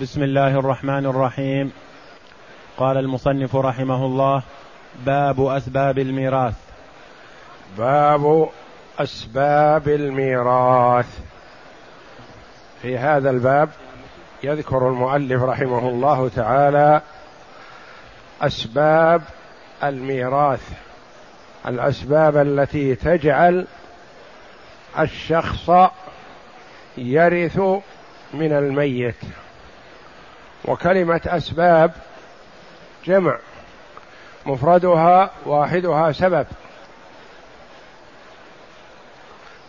بسم الله الرحمن الرحيم. قال المصنف رحمه الله: باب أسباب الميراث. باب أسباب الميراث. في هذا الباب يذكر المؤلف رحمه الله تعالى أسباب الميراث، الأسباب التي تجعل الشخص يرث من الميت. وكلمة أسباب جمع، مفردها واحدها سبب،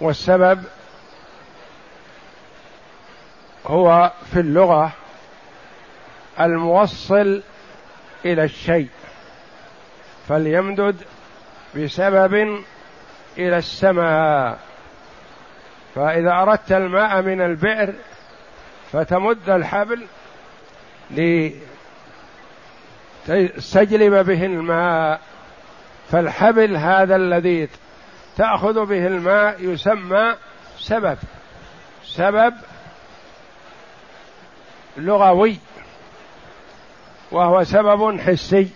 والسبب هو في اللغة الموصل إلى الشيء، فليمدد بسبب إلى السماء، فإذا أردت الماء من البئر فتمد الحبل لتستجلب به الماء، فالحبل هذا الذي تأخذ به الماء يسمى سبب، سبب لغوي وهو سبب حسي،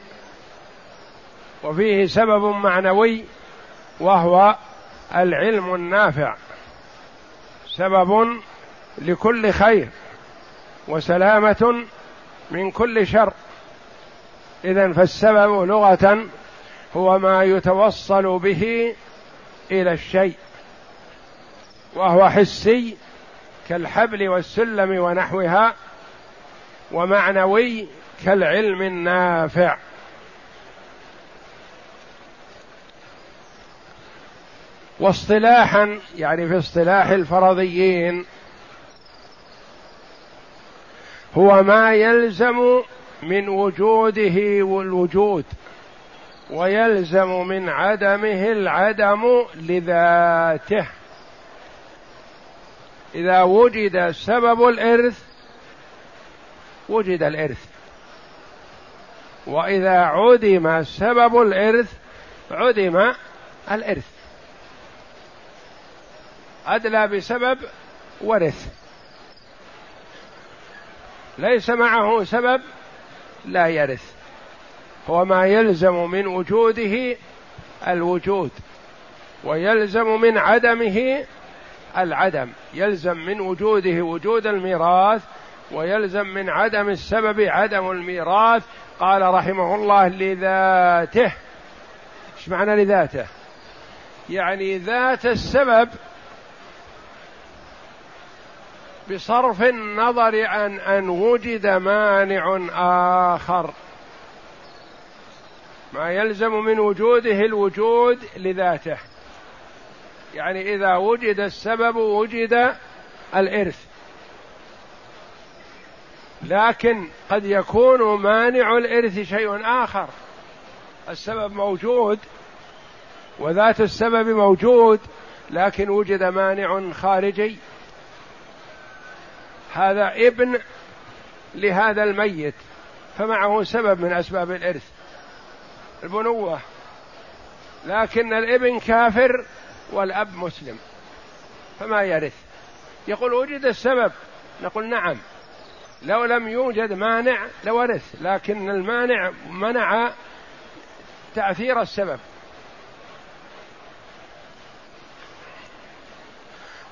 وفيه سبب معنوي وهو العلم النافع، سبب لكل خير وسلامة من كل شر. إذن فالسبب لغة هو ما يتوصل به إلى الشيء، وهو حسي كالحبل والسلم ونحوها، ومعنوي كالعلم النافع. واصطلاحا، يعني في اصطلاح الفرضيين، هو ما يلزم من وجوده الوجود ويلزم من عدمه العدم لذاته. إذا وجد سبب الإرث وجد الإرث، وإذا عدم سبب الإرث عدم الإرث. أدلى بسبب ورث، ليس معه سبب لا يرث، هو ما يلزم من وجوده الوجود ويلزم من عدمه العدم، يلزم من وجوده وجود الميراث ويلزم من عدم السبب عدم الميراث. قال رحمه الله: لذاته. ايش معنى لذاته؟ يعني ذات السبب بصرف النظر عن أن وجد مانع آخر، ما يلزم من وجوده الوجود لذاته، يعني إذا وجد السبب وجد الإرث، لكن قد يكون مانع الإرث شيء آخر. السبب موجود وذات السبب موجود، لكن وجد مانع خارجي، هذا ابن لهذا الميت فمعه سبب من أسباب الإرث، البنوة، لكن الابن كافر والأب مسلم فما يرث. يقول وجد السبب، نقول نعم، لو لم يوجد مانع لورث، لكن المانع منع تأثير السبب.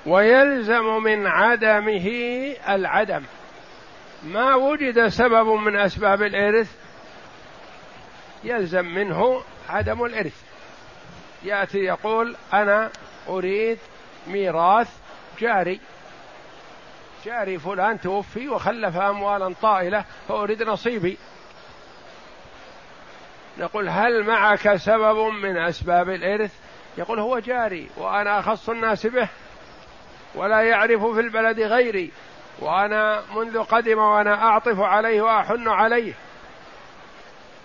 ويلزم من عدمه العدم، ما وجد سبب من أسباب الإرث يلزم منه عدم الإرث، يأتي يقول أنا أريد ميراث جاري فلان توفي وخلف أموالا طائلة فأريد نصيبي، نقول هل معك سبب من أسباب الإرث؟ يقول هو جاري وأنا أخص الناس به ولا يعرف في البلد غيري، وأنا منذ قدم وأنا أعطف عليه وأحن عليه،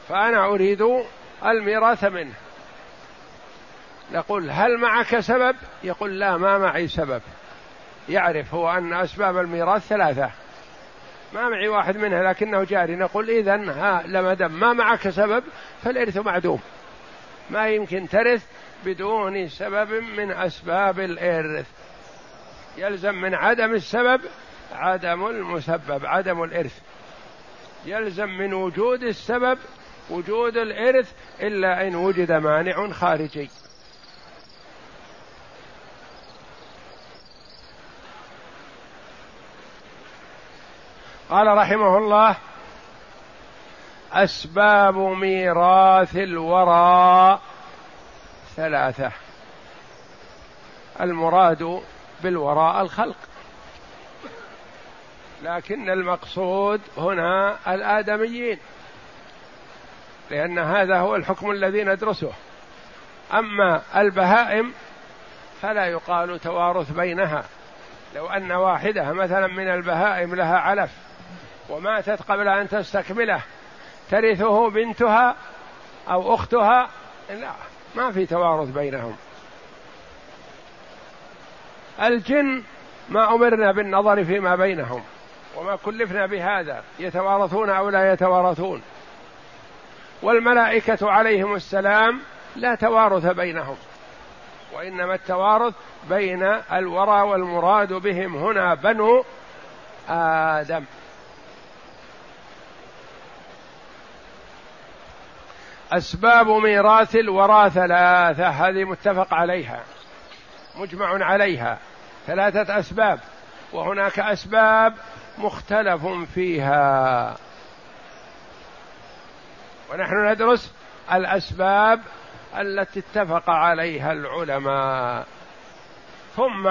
فأنا أريد الميراث منه. نقول هل معك سبب؟ يقول لا، ما معي سبب. يعرف هو أن أسباب الميراث ثلاثة، ما معي واحد منها لكنه جاري. نقول إذن لما دام ما معك سبب فالإرث معدوم، ما يمكن ترث بدون سبب من أسباب الإرث، يلزم من عدم السبب عدم المسبب، عدم الإرث، يلزم من وجود السبب وجود الإرث إلا إن وجد مانع خارجي. قال رحمه الله: أسباب ميراث الورى ثلاثة. المراد بالوراء الخلق، لكن المقصود هنا الآدميين، لأن هذا هو الحكم الذي ندرسه. أما البهائم فلا يقال توارث بينها، لو أن واحدة مثلا من البهائم لها علف وماتت قبل أن تستكمله، ترثه بنتها أو أختها؟ لا، ما في توارث بينهم. الجن ما أمرنا بالنظر فيما بينهم وما كلفنا بهذا، يتوارثون أو لا يتوارثون. والملائكة عليهم السلام لا توارث بينهم، وإنما التوارث بين الورى، والمراد بهم هنا بنو آدم. أسباب ميراث الورى ثلاثة، هذه متفق عليها، مجمع عليها، ثلاثة أسباب، وهناك أسباب مختلف فيها، ونحن ندرس الأسباب التي اتفق عليها العلماء. ثم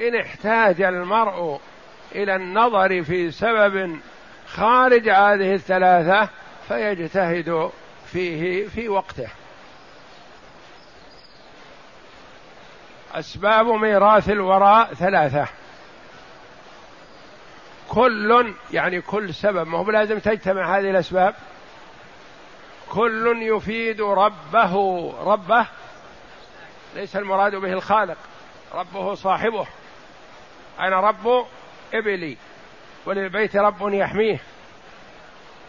إن احتاج المرء إلى النظر في سبب خارج هذه الثلاثة فيجتهد فيه في وقته. أسباب ميراث الورى ثلاثة، كل يعني كل سبب، ما هو لازم تجتمع هذه الأسباب، كل يفيد ربه. ربه ليس المراد به الخالق، ربه صاحبه، أنا رب إبلي وللبيت رب يحميه.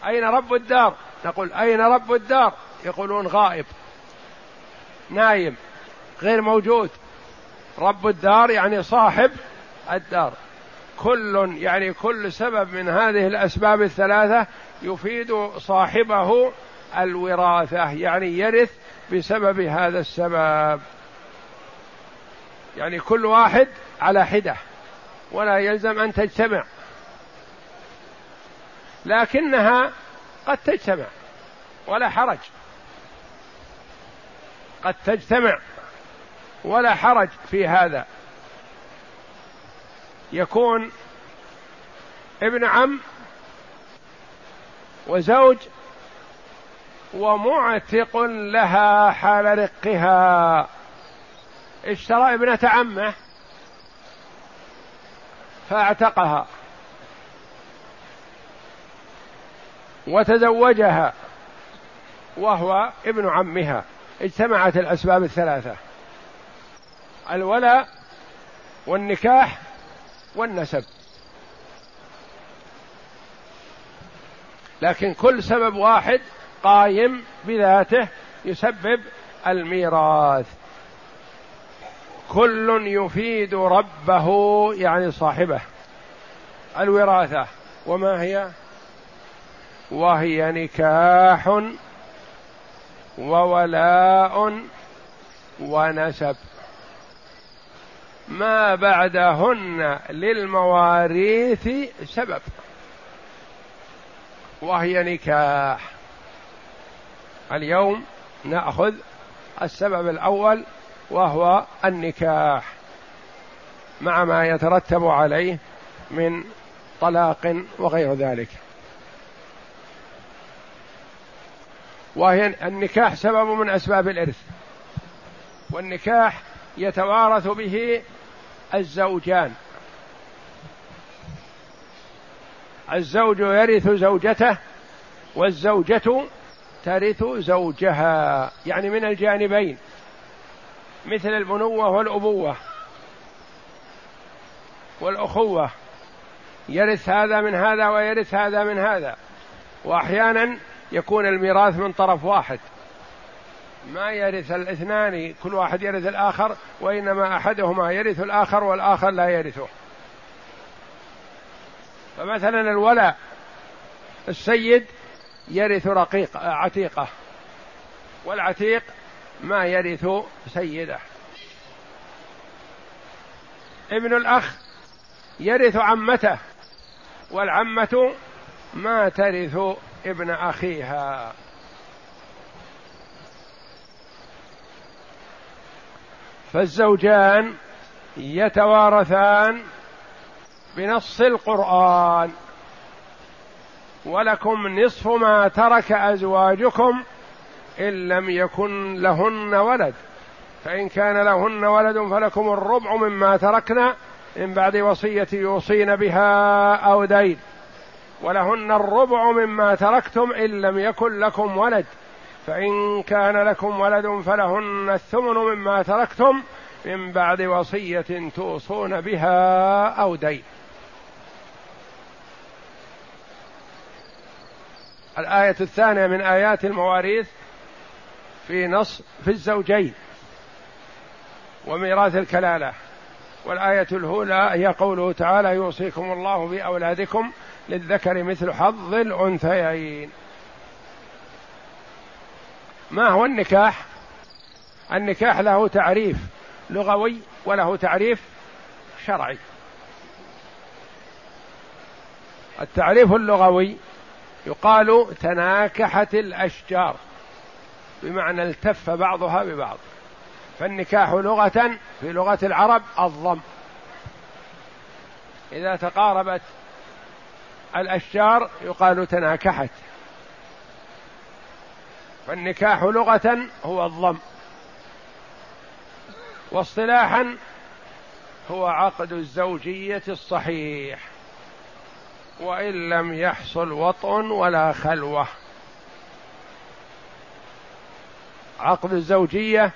أين رب الدار؟ نقول أين رب الدار؟ يقولون غائب، نايم، غير موجود. رب الدار يعني صاحب الدار. كل يعني كل سبب من هذه الأسباب الثلاثة يفيد صاحبه الوراثة، يعني يرث بسبب هذا السبب، يعني كل واحد على حدة ولا يلزم أن تجتمع، لكنها قد تجتمع ولا حرج، قد تجتمع ولا حرج في هذا. يكون ابن عم وزوج ومعتق لها حال رقها، اشترى ابنة عمه فاعتقها وتزوجها وهو ابن عمها، اجتمعت الأسباب الثلاثة: الولاء والنكاح والنسب. لكن كل سبب واحد قائم بذاته يسبب الميراث. كل يفيد ربه يعني صاحبه الوراثة. وما هي؟ وهي نكاح وولاء ونسب، ما بعدهن للمواريث سبب. وهي نكاح. اليوم نأخذ السبب الأول وهو النكاح، مع ما يترتب عليه من طلاق وغير ذلك. وهي النكاح سبب من أسباب الإرث، والنكاح يتوارث به الزوجان، الزوج يرث زوجته والزوجة ترث زوجها، يعني من الجانبين، مثل البنوة والأبوة والأخوة، يرث هذا من هذا ويرث هذا من هذا. وأحيانا يكون الميراث من طرف واحد، ما يرث الاثنان كل واحد يرث الآخر، وإنما أحدهما يرث الآخر والآخر لا يرثه. فمثلا الولد السيد يرث عتيقه، والعتيق ما يرث سيده. ابن الأخ يرث عمته، والعمة ما ترث ابن أخيها. فالزوجان يتوارثان بنص القرآن: ولكم نصف ما ترك أزواجكم إن لم يكن لهن ولد، فإن كان لهن ولد فلكم الربع مما تركنا من بعد وصية يوصين بها أو دين، ولهن الربع مما تركتم إن لم يكن لكم ولد، فإن كان لكم ولد فلهن الثمن مما تركتم من بعد وصية توصون بها أو دين. الآية الثانية من آيات المواريث في الزوجين وميراث الكلالة. والآية الأولى هي قوله تعالى: يوصيكم الله في أولادكم للذكر مثل حظ الأنثيين. ما هو النكاح؟ النكاح له تعريف لغوي وله تعريف شرعي. التعريف اللغوي يقال تناكحت الأشجار، بمعنى التف بعضها ببعض، فالنكاح لغة في لغة العرب الضم، إذا تقاربت الأشجار يقال تناكحت، فالنكاح لغة هو الضم، واصطلاحا هو عقد الزوجية الصحيح وإن لم يحصل وطء ولا خلوة. عقد الزوجية،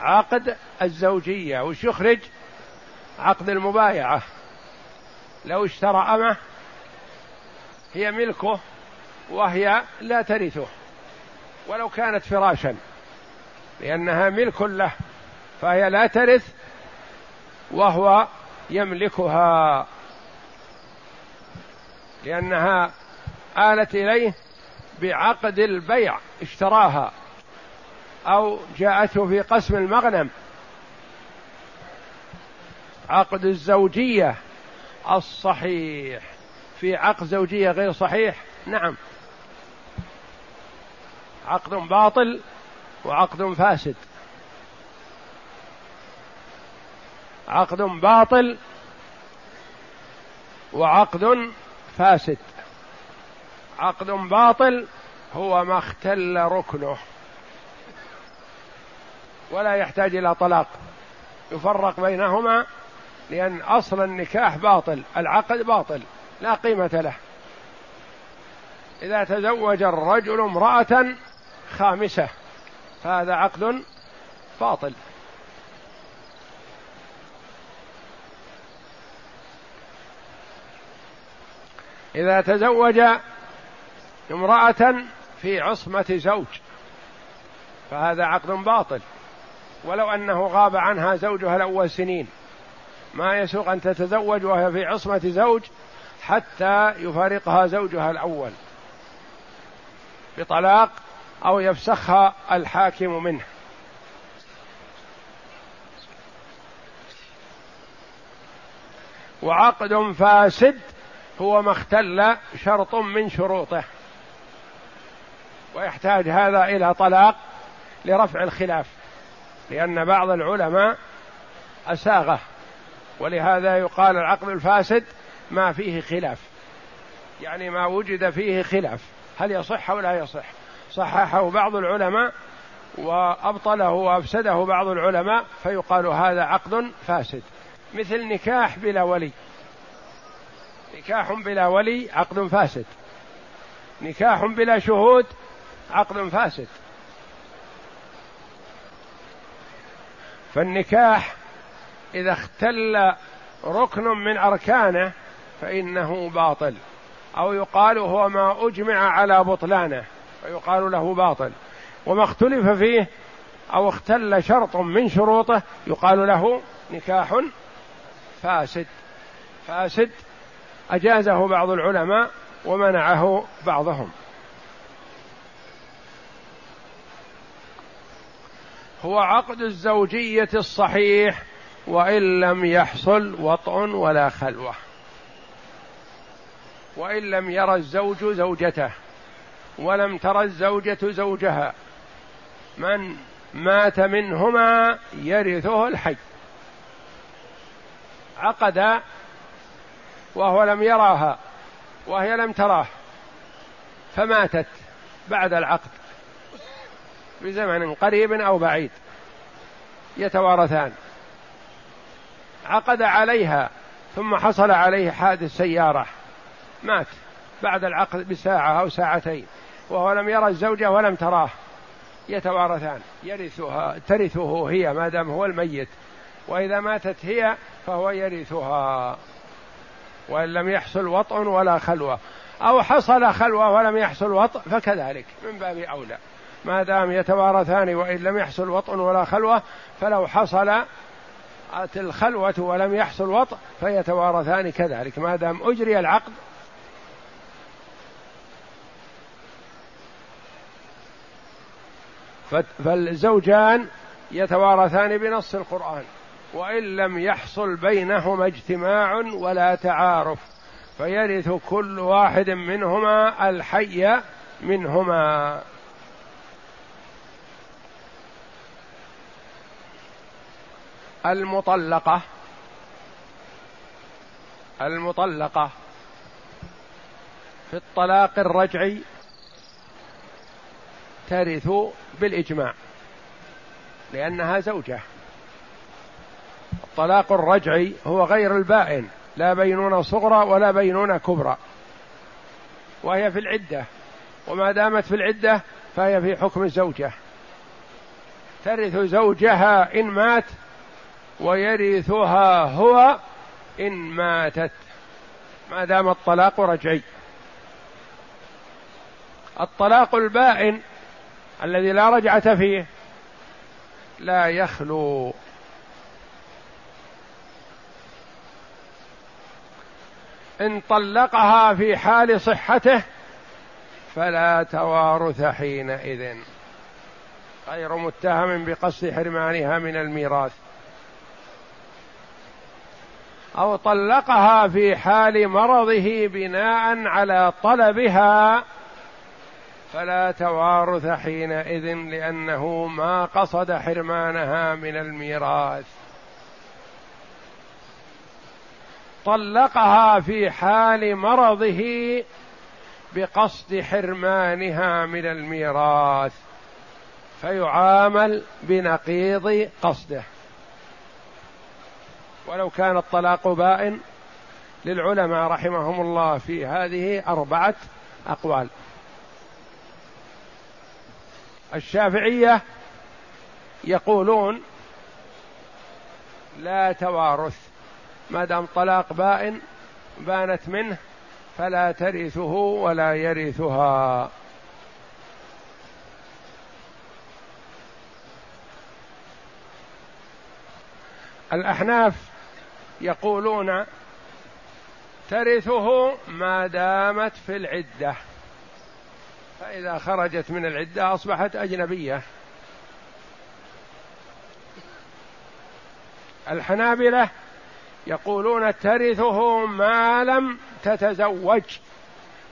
عقد الزوجية، وش يخرج؟ عقد المبايعة. لو اشترى أمه هي ملكه وهي لا ترثه ولو كانت فراشا، لأنها ملك له فهي لا ترث وهو يملكها، لأنها آلت إليه بعقد البيع، اشتراها أو جاءته في قسم المغنم. عقد الزوجية الصحيح. في عقد زوجية غير صحيح؟ نعم، عقد باطل وعقد فاسد. عقد باطل وعقد فاسد. عقد باطل هو ما اختل ركنه ولا يحتاج إلى طلاق، يفرق بينهما، لأن أصل النكاح باطل، العقد باطل لا قيمة له. إذا تزوج الرجل امرأة خامسة فهذا عقد باطل. إذا تزوج امرأة في عصمة زوج فهذا عقد باطل، ولو أنه غاب عنها زوجها الأول سنين، ما يسوق أن تتزوج وهي في عصمة زوج حتى يفارقها زوجها الأول بطلاق أو يفسخها الحاكم منه. وعقد فاسد هو ما اختل شرط من شروطه، ويحتاج هذا إلى طلاق لرفع الخلاف، لأن بعض العلماء أساغه، ولهذا يقال العقد الفاسد ما فيه خلاف، يعني ما وجد فيه خلاف هل يصح أو لا يصح، صححه بعض العلماء وأبطله وأفسده بعض العلماء، فيقال هذا عقد فاسد. مثل نكاح بلا ولي، نكاح بلا ولي عقد فاسد، نكاح بلا شهود عقد فاسد. فالنكاح إذا اختل ركن من أركانه فإنه باطل، أو يقال هو ما أجمع على بطلانه فيقال له باطل، وما اختلف فيه أو اختل شرط من شروطه يقال له نكاح فاسد. فاسد أجازه بعض العلماء ومنعه بعضهم. هو عقد الزوجية الصحيح وإن لم يحصل وطء ولا خلوة، وإن لم يرى الزوج زوجته ولم ترى الزوجة زوجها، من مات منهما يرثه الحي. عقد وهو لم يراها وهي لم تراه فماتت بعد العقد بزمن قريب أو بعيد يتوارثان. عقد عليها ثم حصل عليه حادث سيارة، مات بعد العقد بساعة أو ساعتين وهو لم يرى الزوجة ولم تراه، يتوارثان، ترثه هي ما دام هو الميت، وإذا ماتت هي فهو يرثها وإن لم يحصل وطء ولا خلوة، أو حصل خلوة ولم يحصل وطء فكذلك من باب أولى، ما دام يتوارثان وإن لم يحصل وطء ولا خلوة، فلو حصلت الخلوة ولم يحصل وطء فيتوارثان كذلك ما دام أجري العقد. فالزوجان يتوارثان بنص القرآن وإن لم يحصل بينهما اجتماع ولا تعارف، فيرث كل واحد منهما الحي منهما. المطلقة في الطلاق الرجعي ترث بالإجماع لأنها زوجة. الطلاق الرجعي هو غير البائن، لا بينونة صغرى ولا بينونة كبرى، وهي في العدة، وما دامت في العدة فهي في حكم الزوجة، ترث زوجها إن مات ويرثها هو إن ماتت ما دام الطلاق رجعي. الطلاق البائن الذي لا رجعة فيه لا يخلو، إن طلقها في حال صحته فلا توارث حينئذ، غير متهم بقصد حرمانها من الميراث، أو طلقها في حال مرضه بناء على طلبها فلا توارث حينئذ لأنه ما قصد حرمانها من الميراث. طلقها في حال مرضه بقصد حرمانها من الميراث فيعامل بنقيض قصده ولو كان الطلاق بائن. للعلماء رحمهم الله في هذه 4 أقوال. الشافعية يقولون لا توارث ما دام طلاق بائن بانت منه فلا ترثه ولا يرثها. الأحناف يقولون ترثه ما دامت في العدة، فإذا خرجت من العدة أصبحت أجنبية. الحنابلة يقولون ترثه ما لم تتزوج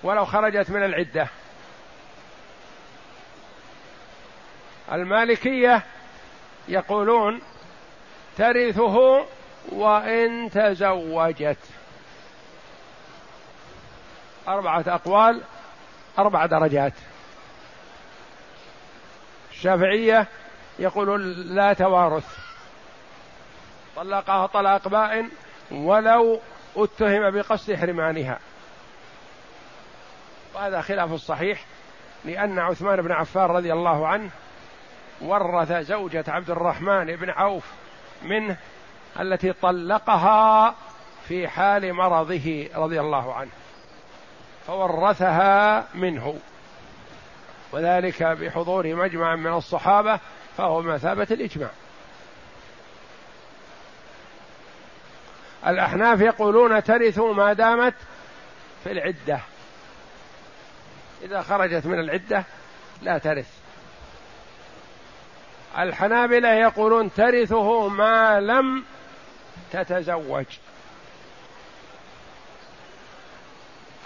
ولو خرجت من العدة. المالكية يقولون ترثه وإن تزوجت. 4 أقوال، 4 درجات. الشافعية يقولون لا توارث، طلقها طلاق بائن ولو اتهم بقصد حرمانها، وهذا خلاف الصحيح لأن عثمان بن عفان رضي الله عنه ورث زوجة عبد الرحمن بن عوف منه التي طلقها في حال مرضه رضي الله عنه فورثها منه، وذلك بحضور مجمع من الصحابة فهو بمثابة الإجماع. الأحناف يقولون ترث ما دامت في العدة، إذا خرجت من العدة لا ترث. الحنابلة يقولون ترثه ما لم تتزوج،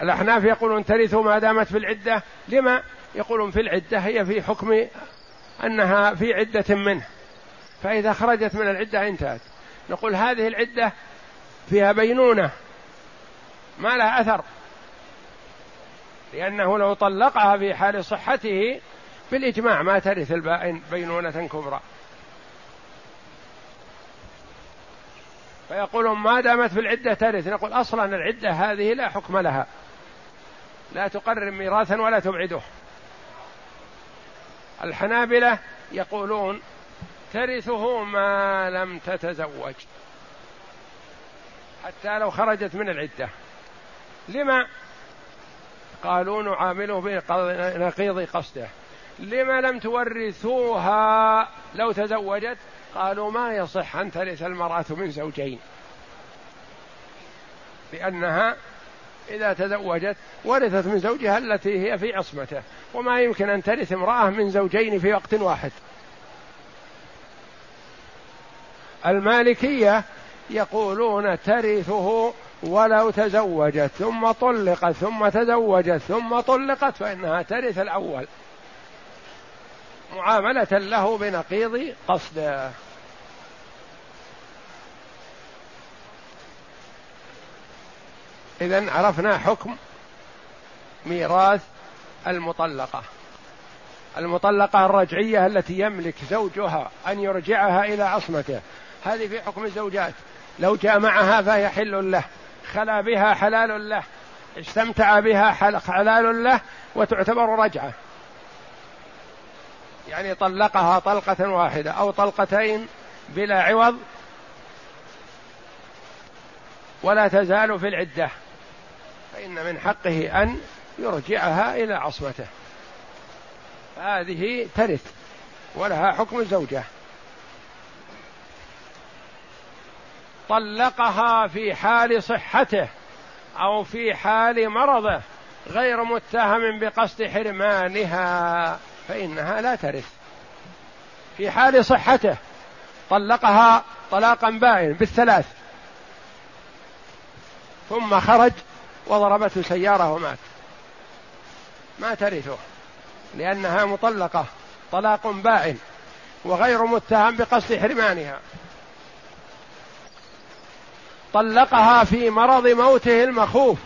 الأحناف يقولون ترث ما دامت في العدة. لما يقولون في العدة؟ هي في حكم أنها في عدة منه، فإذا خرجت من العدة انتهت. نقول هذه العدة فيها بينونة ما لها أثر، لأنه لو طلقها في حال صحته بالإجماع ما ترث البائن بينونة كبرى. فيقولون ما دامت في العدة ترث. نقول أصلا العدة هذه لا حكم لها، لا تقرر ميراثا ولا تبعده. الحنابلة يقولون ترثه ما لم تتزوج حتى لو خرجت من العدة. لما؟ قالوا نعامله بنقيض قصده. لما لم تورثوها لو تزوجت؟ قالوا ما يصح أن ترث المرأة من زوجين، لأنها إذا تزوجت ورثت من زوجها التي هي في عصمته، وما يمكن أن ترث امرأة من زوجين في وقت واحد. المالكية يقولون ترثه ولو تزوجت ثم طلقت ثم تزوجت ثم طلقت، فإنها ترث الأول معاملة له بنقيض قصده. إذن عرفنا حكم ميراث المطلقة. المطلقة الرجعية التي يملك زوجها أن يرجعها إلى عصمته، هذه في حكم الزوجات. لو جامعها فهي حل له، خلا بها حلال له، استمتع بها حلال له، وتعتبر رجعة، يعني طلقها طلقة واحدة أو طلقتين بلا عوض ولا تزال في العدة، فإن من حقه أن يرجعها إلى عصمته، هذه ترث ولها حكم الزوجة. طلقها في حال صحته أو في حال مرضه غير متهم بقصد حرمانها، فإنها لا ترث. في حال صحته طلقها طلاقا بائن بالثلاث، ثم خرج وضربته سيارة ومات، ما ترثه، لأنها مطلقة طلاق بائن وغير متهم بقصد حرمانها. طلقها في مرض موته المخوف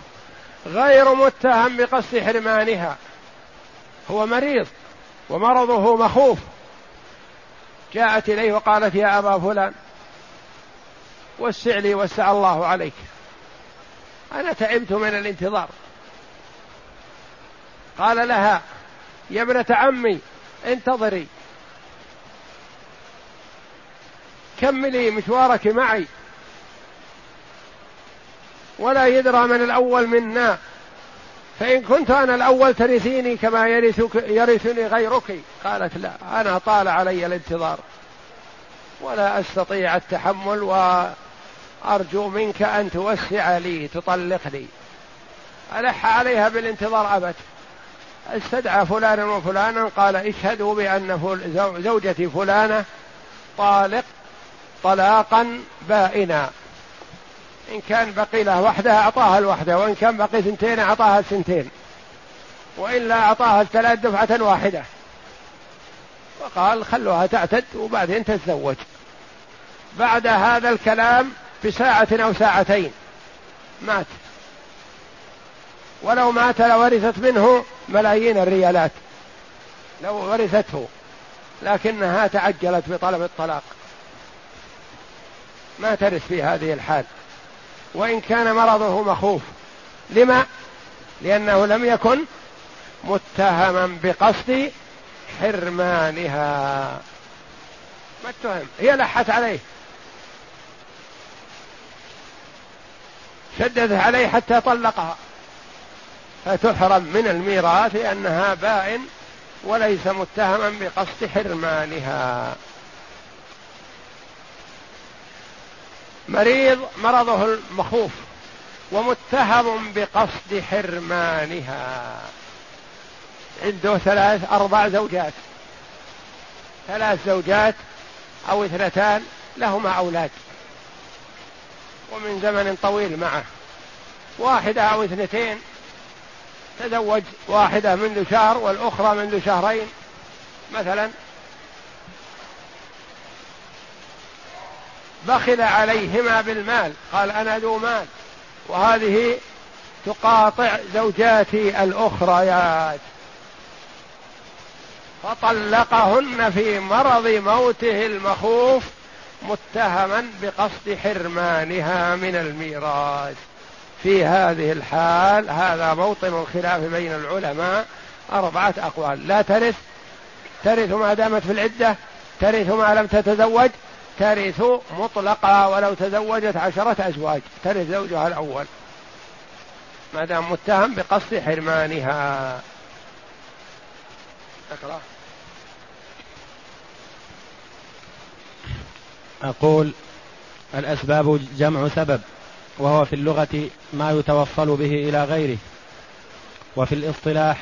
غير متهم بقصد حرمانها، هو مريض ومرضه مخوف، جاءت إليه وقالت يا أبا فلان وسع لي وسع الله عليك، أنا تعبت من الانتظار. قال لها يا ابنة عمي انتظري، كملي مشوارك معي، ولا يدرى من الأول منا، فإن كنت أنا الأول ترثيني كما يرثني غيرك. قالت لا، أنا طال علي الانتظار ولا أستطيع التحمل، وأرجو منك أن توسع لي، تطلقني. ألح عليها بالانتظار، أبت. استدعى فلانا وفلانا، قال اشهدوا بأن زوجتي فلانة طالق طلاقا بائنا، إن كان بقي له وحدها أعطاها الوحدة، وإن كان بقي ثنتين أعطاها الثنتين، وإلا أعطاها الثلاث دفعة واحدة، وقال خلوها تعتد وبعدين تتزوج. بعد هذا الكلام بساعة أو ساعتين مات، ولو مات لورثت منه ملايين الريالات لو ورثته، لكنها تعجلت بطلب الطلاق، ما ترث في هذه الحال، وإن كان مرضه مخوف. لما؟ لأنه لم يكن متهما بقصد حرمانها، ما اتهم، هي لحت عليه، شدت عليه حتى طلقها، فتحرم من الميراث لأنها بائن وليس متهما بقصد حرمانها. مريض مرضه المخوف ومتهم بقصد حرمانها. عنده ثلاث زوجات أو اثنتان لهما أولاد ومن زمن طويل معه، واحدة أو اثنتين تزوج واحدة منذ شهر والأخرى منذ شهرين مثلا، بخل عليهما بالمال، قال أنا ذو مال، وهذه تقاطع زوجاتي الأخريات، فطلقهن في مرض موته المخوف متهما بقصد حرمانها من الميراث. في هذه الحال هذا موطن الخلاف بين العلماء، 4 أقوال: لا ترث، ترث ما دامت في العدة، ترث ما لم تتزوج، ترث مطلقة ولو تزوجت 10 أزواج، ترث زوجها الأول ما دام متهم بقصد حرمانها. أقرأ. أقول: الأسباب جمع سبب، وهو في اللغة ما يتوصل به إلى غيره، وفي الاصطلاح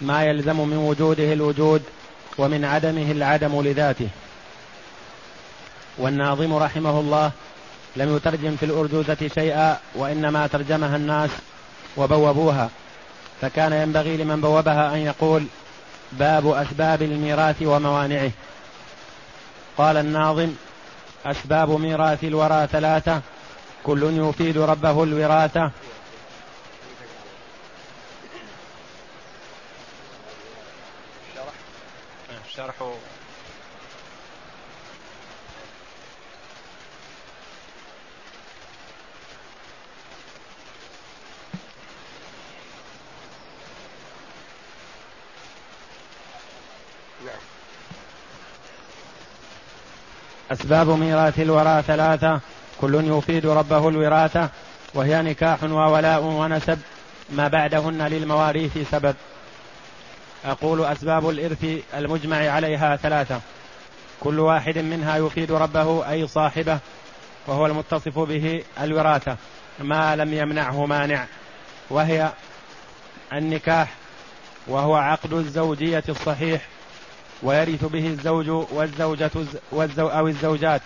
ما يلزم من وجوده الوجود ومن عدمه العدم لذاته. والناظم رحمه الله لم يترجم في الأرجوزة شيئا، وإنما ترجمها الناس وبوبوها، فكان ينبغي لمن بوبها أن يقول: باب أسباب الميراث وموانعه. قال الناظم: أسباب ميراث الورى 3، كل يفيد ربه الوراثة. شرح أسباب ميراث الورى 3، كل يفيد ربه الوراثة، وهي نكاح وولاء ونسب، ما بعدهن للمواريث سبب. أقول: أسباب الإرث المجمع عليها 3، كل واحد منها يفيد ربه أي صاحبه، وهو المتصف به الوراثة، ما لم يمنعه مانع، وهي النكاح، وهو عقد الزوجية الصحيح، ويرث به الزوج والزوجة أو الزوجات.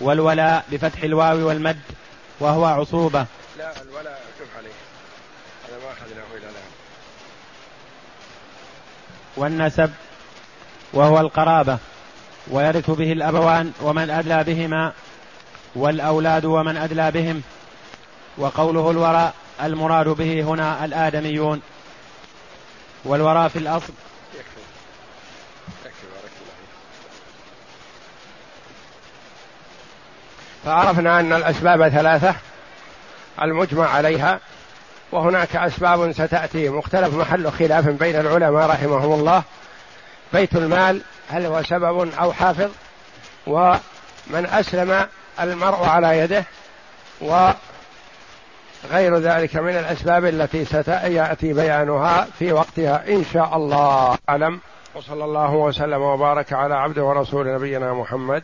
والولاء بفتح الواو والمد، وهو عصوبة. لا، الولاء كف عليه، هذا ما أخذناه إلى الآن. والنسب، وهو القرابة، ويرث به الأبوان ومن أدلى بهما، والأولاد ومن أدلى بهم. وقوله الوراء المراد به هنا الآدميون، والوراء في الأصل فعرفنا أن الأسباب 3 المجمع عليها، وهناك أسباب ستأتي مختلف محل خلاف بين العلماء رحمهم الله: بيت المال هل هو سبب أو حافظ، ومن أسلم المرء على يده، وغير ذلك من الأسباب التي سيأتي بيانها في وقتها إن شاء الله أعلم. وصلى الله وسلم وبارك على عبده ورسول نبينا محمد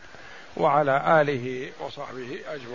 وعلى آله وصحبه أجمعين.